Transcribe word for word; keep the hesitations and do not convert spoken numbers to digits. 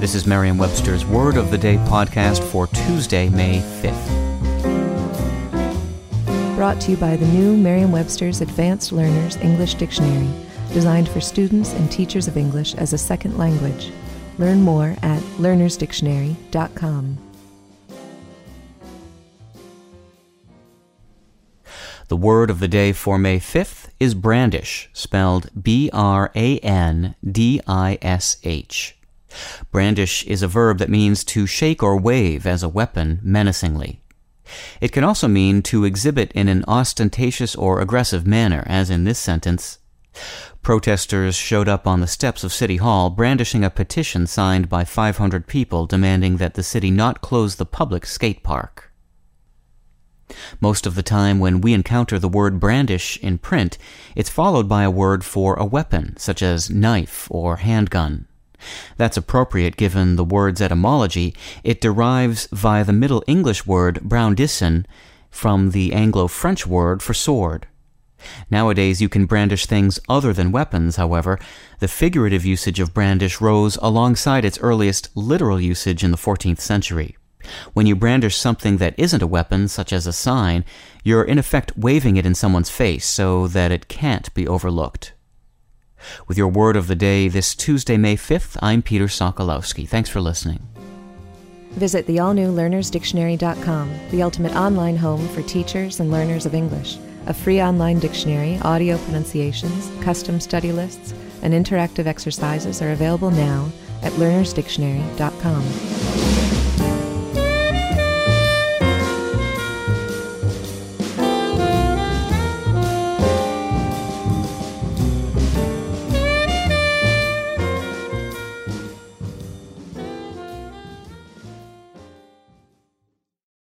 This is Merriam-Webster's Word of the Day podcast for Tuesday, May fifth. Brought to you by the new Merriam-Webster's Advanced Learners English Dictionary, designed for students and teachers of English as a second language. Learn more at Learners Dictionary dot com. The word of the day for May fifth is brandish, spelled B R A N D I S H. Brandish is a verb that means to shake or wave as a weapon menacingly. It can also mean to exhibit in an ostentatious or aggressive manner, as in this sentence. Protesters showed up on the steps of City Hall brandishing a petition signed by five hundred people demanding that the city not close the public skate park. Most of the time when we encounter the word brandish in print, it's followed by a word for a weapon, such as knife or handgun. That's appropriate given the word's etymology. It derives via the Middle English word brandissin from the Anglo-French word for sword. Nowadays you can brandish things other than weapons, however. The figurative usage of brandish rose alongside its earliest literal usage in the fourteenth century. When you brandish something that isn't a weapon, such as a sign, you're in effect waving it in someone's face so that it can't be overlooked. With your word of the day this Tuesday, May fifth, I'm Peter Sokolowski. Thanks for listening. Visit the all-new Learners Dictionary dot com, the ultimate online home for teachers and learners of English. A free online dictionary, audio pronunciations, custom study lists, and interactive exercises are available now at Learners Dictionary dot com.